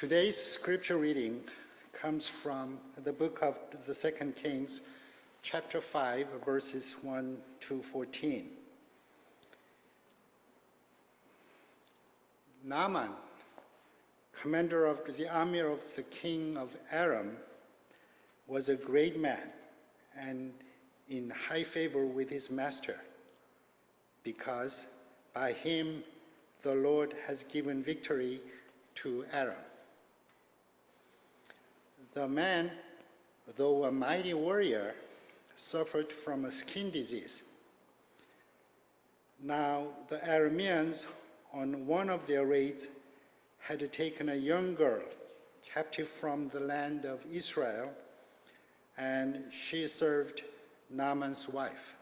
Today's scripture reading comes from the book of the 2 Kings, chapter 5, verses 1 to 14. Naaman, commander of the army of the king of Aram, was a great man and in high favor with his master, because by him the Lord has given victory to Aram. The man, though a mighty warrior, suffered from a skin disease. Now the Arameans, on one of their raids, had taken a young girl captive from the land of Israel, and she served Naaman's wife.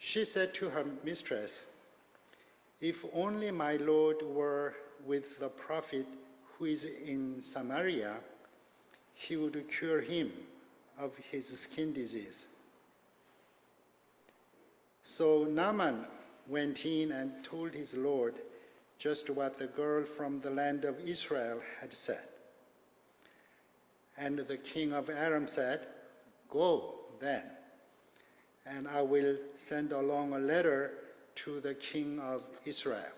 She said to her mistress, "If only my lord were with the prophet who is in Samaria, he would cure him of his skin disease." So Naaman went in and told his lord just what the girl from the land of Israel had said. And the king of Aram said, "Go then, and I will send along a letter to the king of Israel."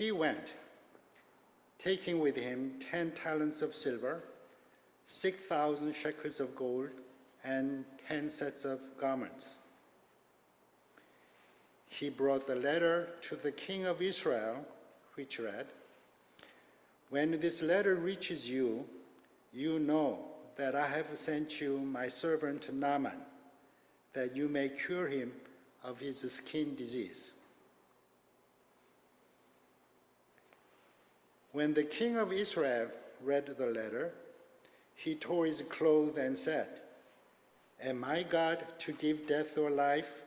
He went, taking with him 10 talents of silver, 6,000 shekels of gold, and 10 sets of garments. He brought the letter to the king of Israel, which read, "When this letter reaches you, you know that I have sent you my servant Naaman, that you may cure him of his skin disease." When the king of Israel read the letter, he tore his clothes and said, "Am I God to give death or life,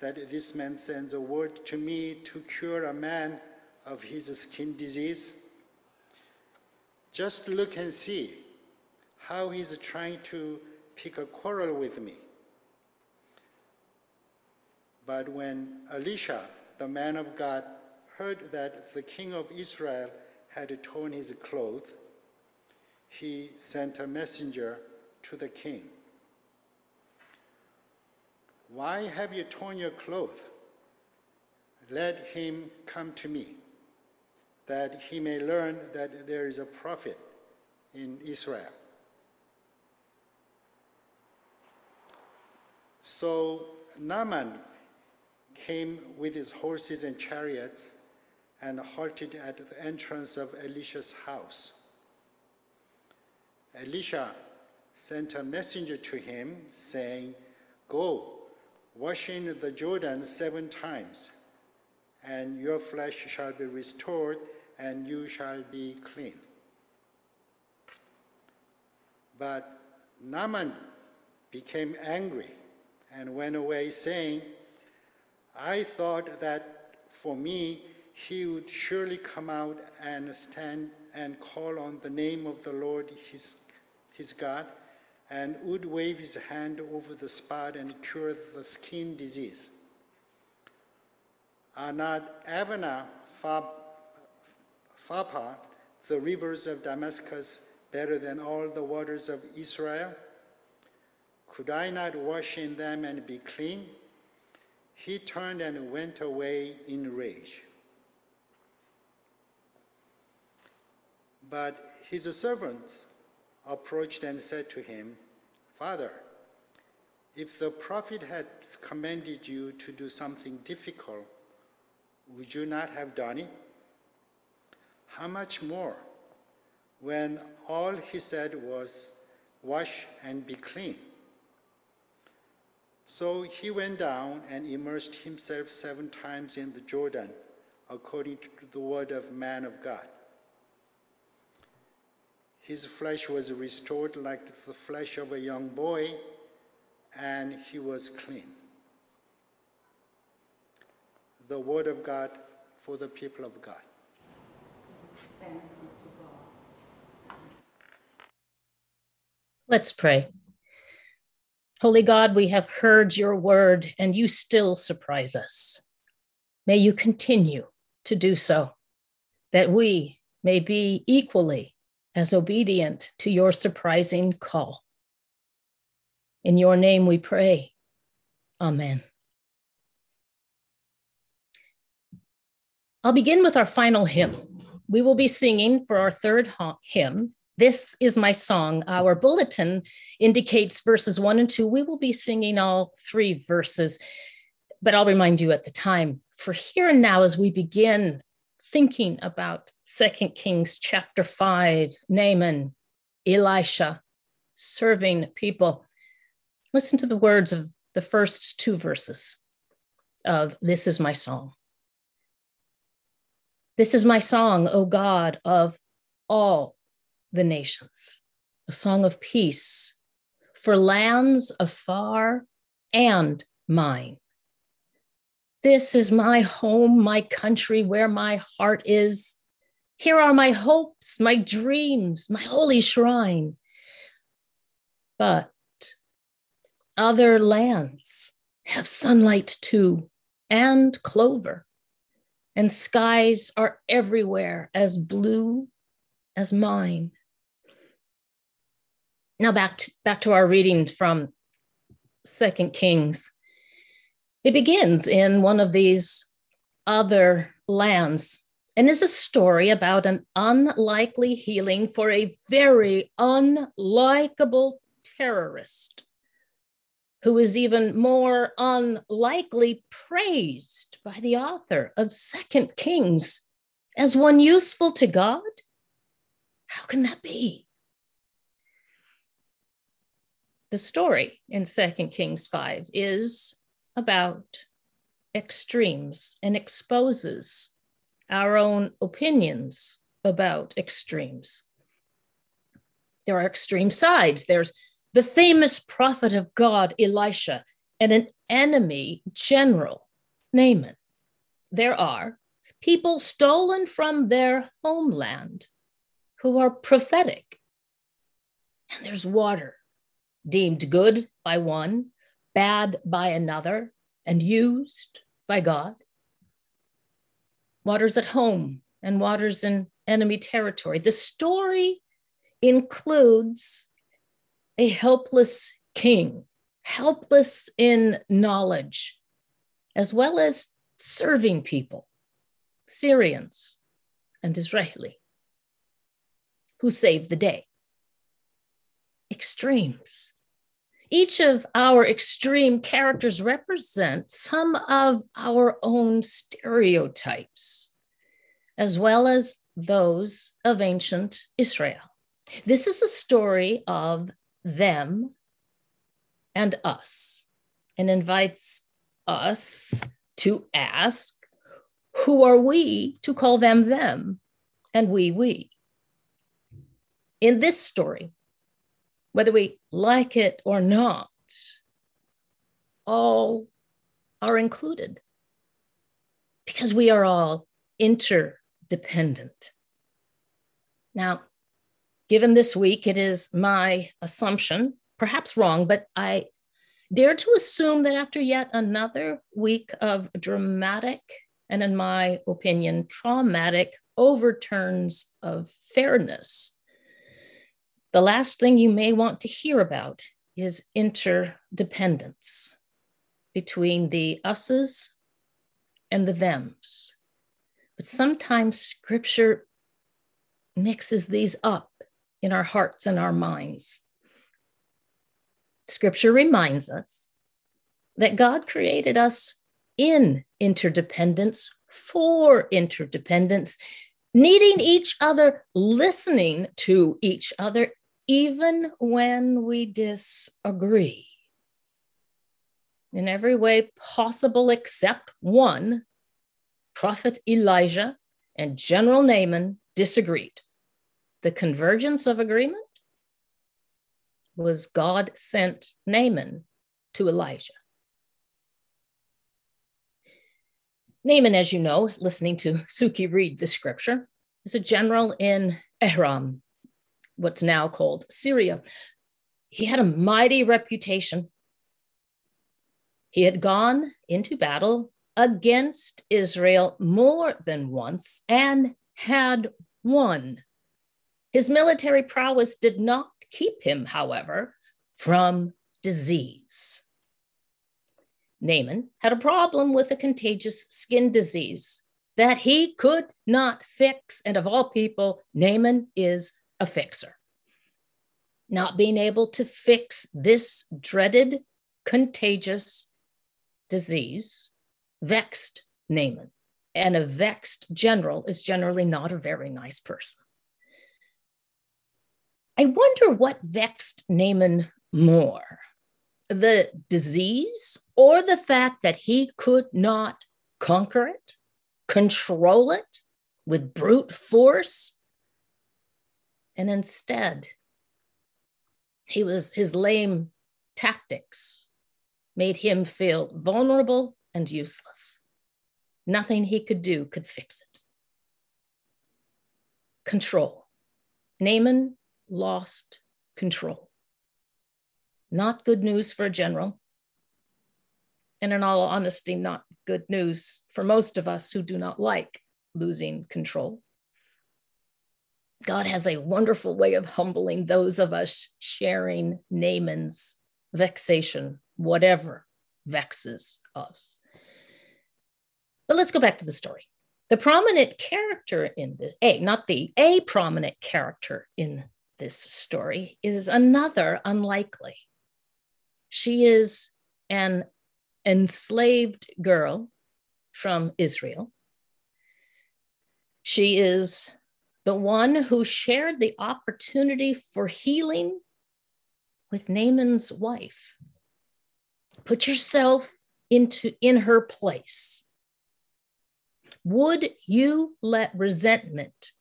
that this man sends a word to me to cure a man of his skin disease? Just look and see how he's trying to pick a quarrel with me." But when Elisha, the man of God, heard that the king of Israel had torn his clothes, he sent a messenger to the king. "Why have you torn your clothes? Let him come to me, that he may learn that there is a prophet in Israel." So Naaman came with his horses and chariots and halted at the entrance of Elisha's house. Elisha sent a messenger to him, saying, "Go, wash in the Jordan 7 times, and your flesh shall be restored, and you shall be clean." But Naaman became angry and went away, saying, "I thought that for me he would surely come out and stand and call on the name of the Lord his God, and would wave his hand over the spot and cure the skin disease. Are not Abana, Pharpar, the rivers of Damascus, better than all the waters of Israel? Could I not wash in them and be clean?" He turned and went away in rage. But his servants approached and said to him, "Father, if the prophet had commanded you to do something difficult, would you not have done it? How much more, when all he said was, 'Wash and be clean'?" So he went down and immersed himself 7 times in the Jordan, according to the word of man of God. His flesh was restored like the flesh of a young boy, and he was clean. The word of God for the people of God. Thanks be to God. Let's pray. Holy God, we have heard your word, and you still surprise us. May you continue to do so, that we may be equally as obedient to your surprising call. In your name we pray. Amen. I'll begin with our final hymn. We will be singing for our third hymn, This Is My Song. Our bulletin indicates verses 1 and 2. We will be singing all 3 verses, but I'll remind you at the time. For here and now, as we begin thinking about 2 Kings chapter 5, Naaman, Elisha, serving people, listen to the words of the first 2 verses of This Is My Song. This is my song, O God of all the nations, a song of peace for lands afar and mine. This is my home, my country, where my heart is. Here are my hopes, my dreams, my holy shrine. But other lands have sunlight too, and clover, and skies are everywhere as blue as mine. Now back to our readings from 2 Kings. It begins in one of these other lands and is a story about an unlikely healing for a very unlikable terrorist, who is even more unlikely praised by the author of 2 Kings as one useful to God? How can that be? The story in 2 Kings 5 is about extremes and exposes our own opinions about extremes. There are extreme sides. There's the famous prophet of God, Elisha, and an enemy general, Naaman. There are people stolen from their homeland who are prophetic. And there's water, deemed good by one, bad by another, and used by God. Waters at home and waters in enemy territory. The story includes a helpless king, helpless in knowledge, as well as serving people, Syrians and Israeli, who saved the day. Extremes. Each of our extreme characters represent some of our own stereotypes, as well as those of ancient Israel. This is a story of them and us, and invites us to ask, who are we to call them, and we? In this story, whether we like it or not, all are included because we are all interdependent. Now, given this week, it is my assumption, perhaps wrong, but I dare to assume that after yet another week of dramatic, and in my opinion, traumatic overturns of fairness, the last thing you may want to hear about is interdependence between the us's and the them's. But sometimes scripture mixes these up in our hearts and our minds. Scripture reminds us that God created us in interdependence, for interdependence, needing each other, listening to each other, even when we disagree. In every way possible except one, Prophet Elijah and General Naaman disagreed. The convergence of agreement was God sent Naaman to Elijah. Naaman, as you know, listening to Suki read the scripture, is a general in Aram, what's now called Syria. He had a mighty reputation. He had gone into battle against Israel more than once and had won. His military prowess did not keep him, however, from disease. Naaman had a problem with a contagious skin disease that he could not fix. And of all people, Naaman is a fixer. Not being able to fix this dreaded contagious disease vexed Naaman. And a vexed general is generally not a very nice person. I wonder what vexed Naaman more, the disease or the fact that he could not conquer it, control it with brute force. And instead, his lame tactics made him feel vulnerable and useless. Nothing he could do could fix it. Control. Naaman lost control. Not good news for a general. And in all honesty, not good news for most of us who do not like losing control. God has a wonderful way of humbling those of us sharing Naaman's vexation, whatever vexes us. But let's go back to the story. A prominent character in this story is another unlikely. She is an enslaved girl from Israel. She is the one who shared the opportunity for healing with Naaman's wife. Put yourself in her place. Would you let resentment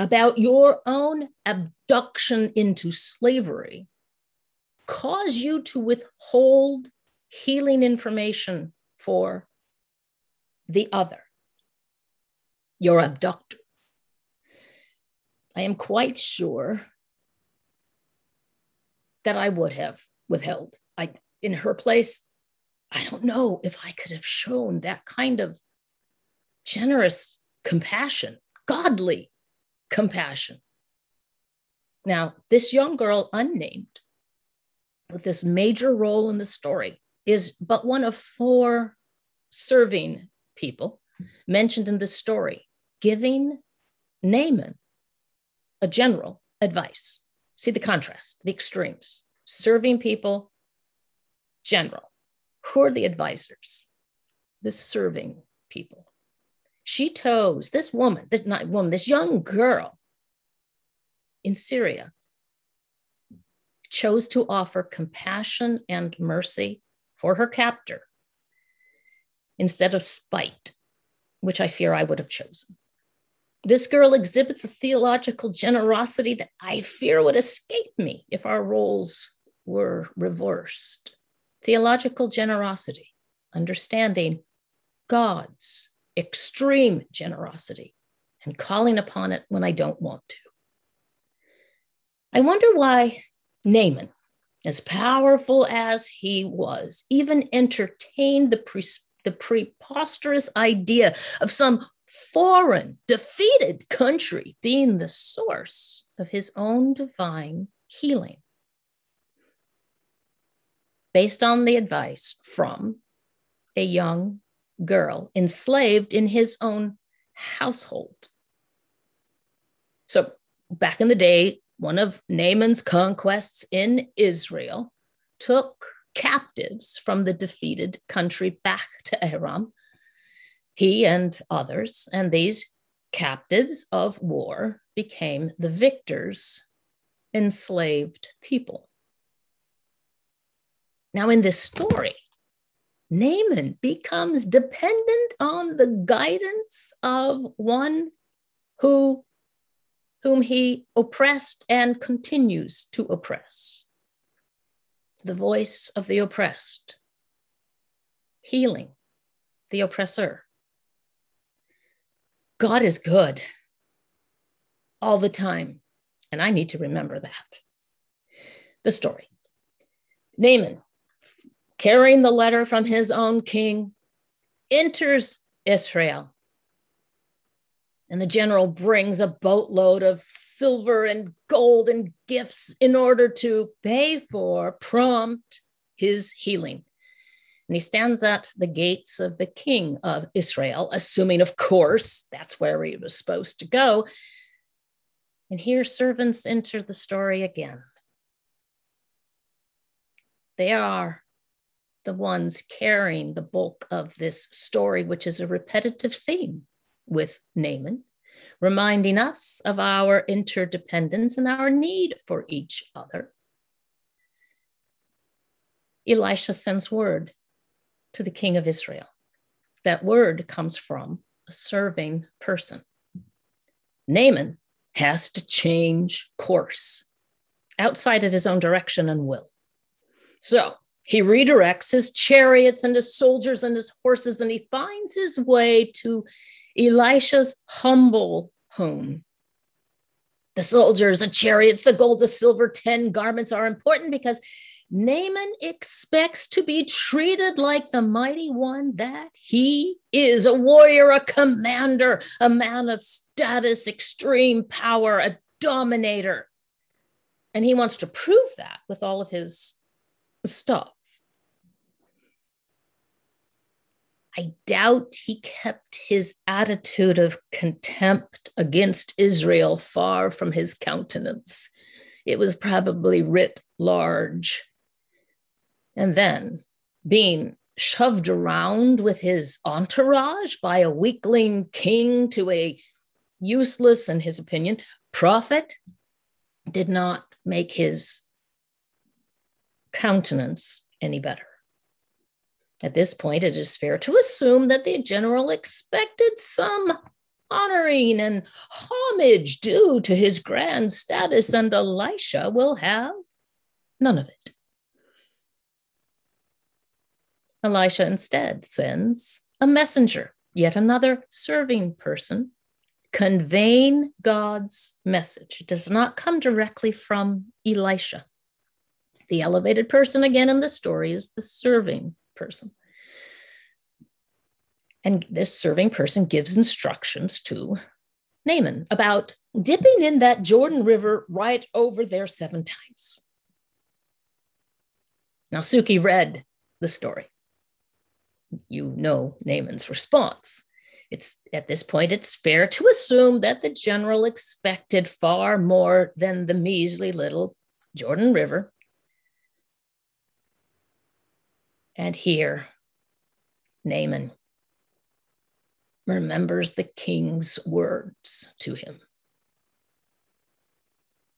about your own abduction into slavery cause you to withhold healing information for the other, your abductor? I am quite sure that I would have withheld. In her place, I don't know if I could have shown that kind of generous compassion, godly compassion. Now, this young girl, unnamed, with this major role in the story, is but one of 4 serving people mentioned in the story, giving Naaman, a general, advice. See the contrast, the extremes. Serving people, general. Who are the advisors? The serving people. She toes, this young girl in Syria chose to offer compassion and mercy for her captor instead of spite, which I fear I would have chosen. This girl exhibits a theological generosity that I fear would escape me if our roles were reversed. Theological generosity, understanding God's extreme generosity and calling upon it when I don't want to. I wonder why Naaman, as powerful as he was, even entertained the preposterous idea of some foreign, defeated country being the source of his own divine healing. Based on the advice from a young girl enslaved in his own household. So back in the day, one of Naaman's conquests in Israel took captives from the defeated country back to Aram. He and others, and these captives of war became the victors, enslaved people. Now in this story, Naaman becomes dependent on the guidance of one whom he oppressed and continues to oppress. The voice of the oppressed, healing the oppressor. God is good all the time, and I need to remember that. The story. Naaman, carrying the letter from his own king, enters Israel. And the general brings a boatload of silver and gold and gifts in order to pay for, prompt his healing. And he stands at the gates of the king of Israel, assuming, of course, that's where he was supposed to go. And here servants enter the story again. They are the ones carrying the bulk of this story, which is a repetitive theme with Naaman, reminding us of our interdependence and our need for each other. Elisha sends word to the king of Israel. That word comes from a serving person. Naaman has to change course outside of his own direction and will. So he redirects his chariots and his soldiers and his horses, and he finds his way to Elisha's humble home. The soldiers, the chariots, the gold, the silver, 10 garments are important because Naaman expects to be treated like the mighty one that he is, a warrior, a commander, a man of status, extreme power, a dominator. And he wants to prove that with all of his stuff. I doubt he kept his attitude of contempt against Israel far from his countenance. It was probably writ large. And then being shoved around with his entourage by a weakling king to a useless, in his opinion, prophet, did not make his countenance any better. At this point, it is fair to assume that the general expected some honoring and homage due to his grand status, and Elisha will have none of it. Elisha instead sends a messenger, yet another serving person, conveying God's message. It does not come directly from Elisha. The elevated person again in the story is the serving person. And this serving person gives instructions to Naaman about dipping in that Jordan River right over there 7 times. Now, Suki read the story. You know Naaman's response. At this point, it's fair to assume that the general expected far more than the measly little Jordan River. And here, Naaman remembers the king's words to him.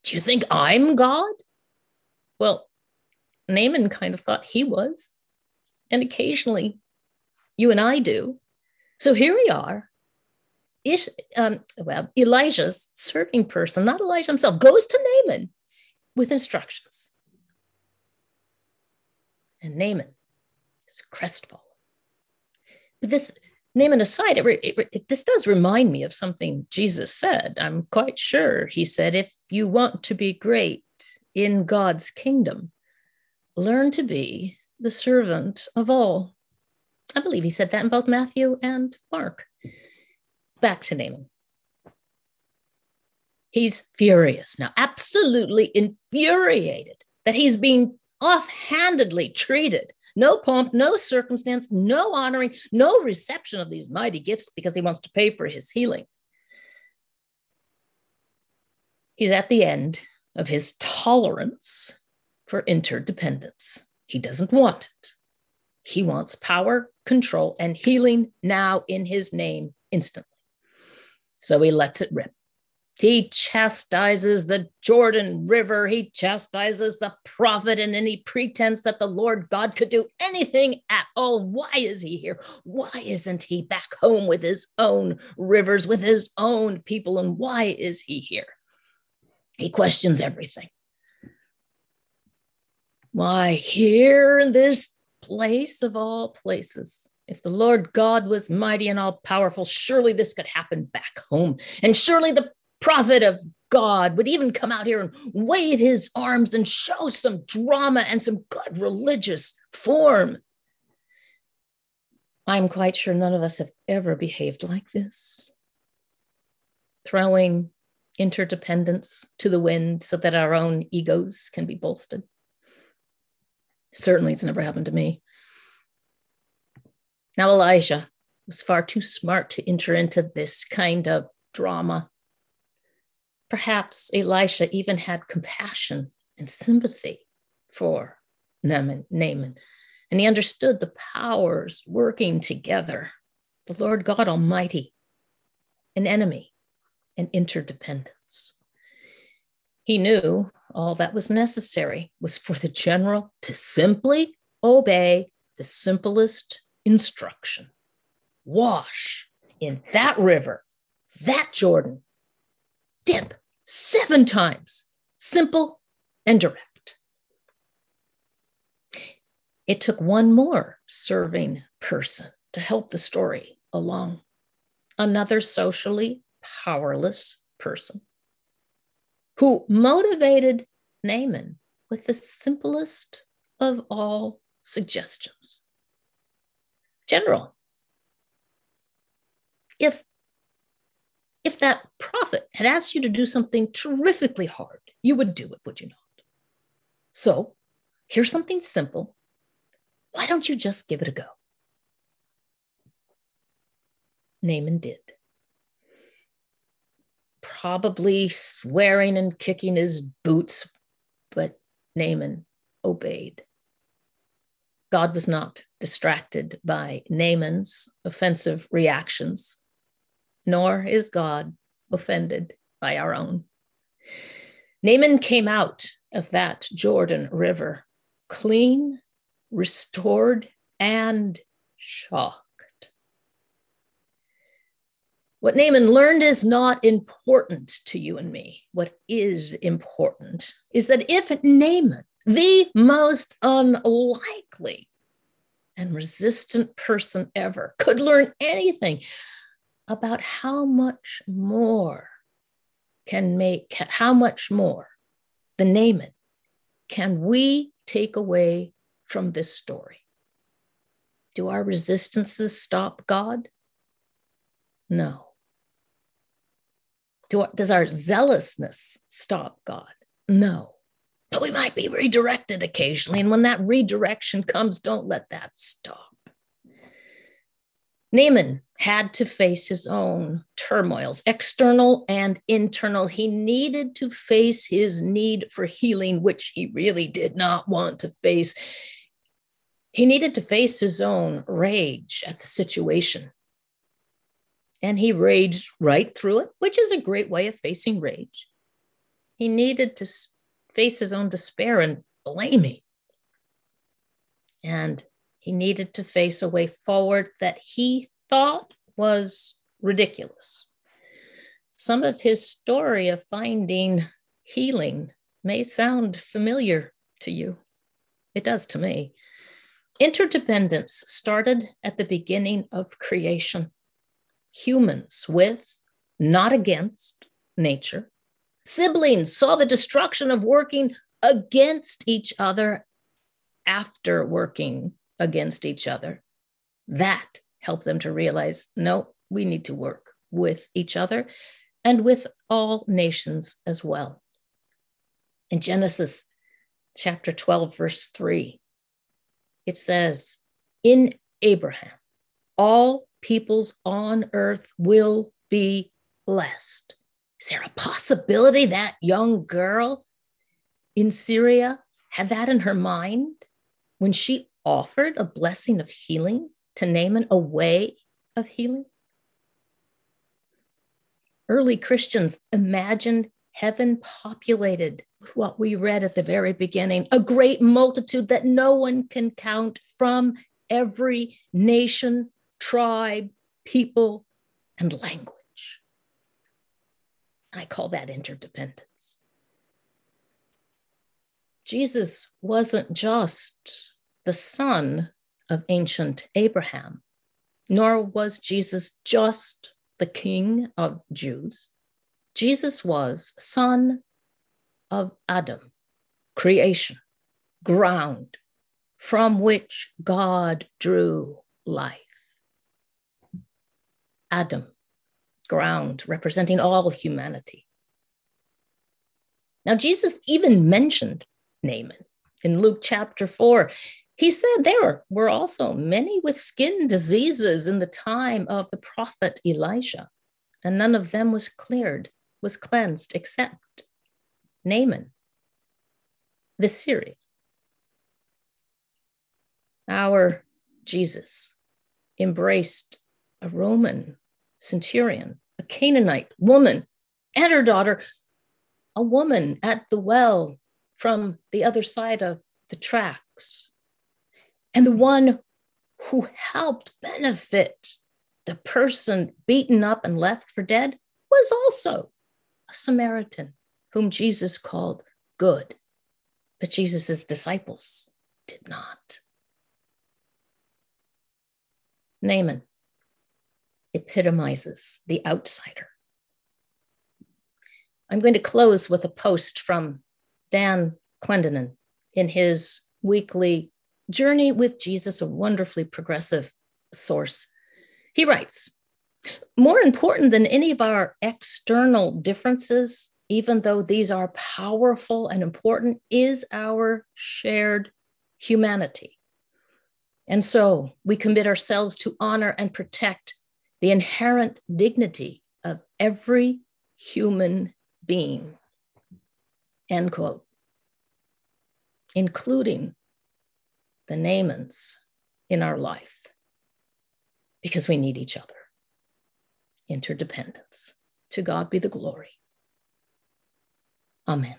Do you think I'm God? Well, Naaman kind of thought he was. And occasionally, you and I do. So here we are. Elijah's serving person, not Elijah himself, goes to Naaman with instructions. And Naaman, crestfallen. But this, Naaman aside, this does remind me of something Jesus said. I'm quite sure he said, if you want to be great in God's kingdom, learn to be the servant of all. I believe he said that in both Matthew and Mark. Back to Naaman. He's furious now, absolutely infuriated that he's being offhandedly treated. No pomp, no circumstance, no honoring, no reception of these mighty gifts because he wants to pay for his healing. He's at the end of his tolerance for interdependence. He doesn't want it. He wants power, control, and healing now in his name instantly. So he lets it rip. He chastises the Jordan River. He chastises the prophet in any pretense that the Lord God could do anything at all. Why is he here? Why isn't he back home with his own rivers, with his own people? And why is he here? He questions everything. Why here in this place of all places? If the Lord God was mighty and all powerful, surely this could happen back home. And surely the prophet of God would even come out here and wave his arms and show some drama and some good religious form. I'm quite sure none of us have ever behaved like this, throwing interdependence to the wind so that our own egos can be bolstered. Certainly it's never happened to me. Now, Elijah was far too smart to enter into this kind of drama. Perhaps Elisha even had compassion and sympathy for Naaman. And he understood the powers working together, the Lord God Almighty, an enemy, and interdependence. He knew all that was necessary was for the general to simply obey the simplest instruction. Wash in that river, that Jordan. Dip 7 times, simple and direct. It took one more serving person to help the story along, another socially powerless person who motivated Naaman with the simplest of all suggestions. General, if that prophet had asked you to do something terrifically hard, you would do it, would you not? So here's something simple. Why don't you just give it a go? Naaman did. Probably swearing and kicking his boots, but Naaman obeyed. God was not distracted by Naaman's offensive reactions, nor is God offended by our own. Naaman came out of that Jordan River clean, restored, and shocked. What Naaman learned is not important to you and me. What is important is that if Naaman, the most unlikely and resistant person ever, could learn anything about how much more than Naaman can we take away from this story. Do our resistances stop God? No. Does our zealousness stop God? No. But we might be redirected occasionally, and when that redirection comes, don't let that stop. Naaman had to face his own turmoils, external and internal. He needed to face his need for healing, which he really did not want to face. He needed to face his own rage at the situation. And he raged right through it, which is a great way of facing rage. He needed to face his own despair and blaming. And he needed to face a way forward that he thought was ridiculous. Some of his story of finding healing may sound familiar to you. It does to me. Interdependence started at the beginning of creation. Humans with, not against, nature. Siblings saw the destruction of working against each other after working against each other. That helped them to realize, no, we need to work with each other and with all nations as well. In Genesis chapter 12, verse 3, it says, in Abraham, all peoples on earth will be blessed. Is there a possibility that young girl in Syria had that in her mind when she offered a blessing of healing to Naaman, a way of healing? Early Christians imagined heaven populated with what we read at the very beginning, a great multitude that no one can count from every nation, tribe, people, and language. I call that interdependence. Jesus wasn't just the son of ancient Abraham, nor was Jesus just the king of Jews. Jesus was son of Adam, creation, ground from which God drew life. Adam, ground, representing all humanity. Now, Jesus even mentioned Naaman in Luke chapter 4. He said there were also many with skin diseases in the time of the prophet Elijah, and none of them was cleansed, except Naaman, the Syrian. Our Jesus embraced a Roman centurion, a Canaanite woman, and her daughter, a woman at the well from the other side of the tracks, and the one who helped benefit the person beaten up and left for dead was also a Samaritan, whom Jesus called good, but Jesus' disciples did not. Naaman epitomizes the outsider. I'm going to close with a post from Dan Clendenin in his weekly Journey with Jesus, a wonderfully progressive source. He writes, more important than any of our external differences, even though these are powerful and important, is our shared humanity. And so we commit ourselves to honor and protect the inherent dignity of every human being, end quote, including the Naamans in our life, because we need each other. Interdependence. To God be the glory. Amen.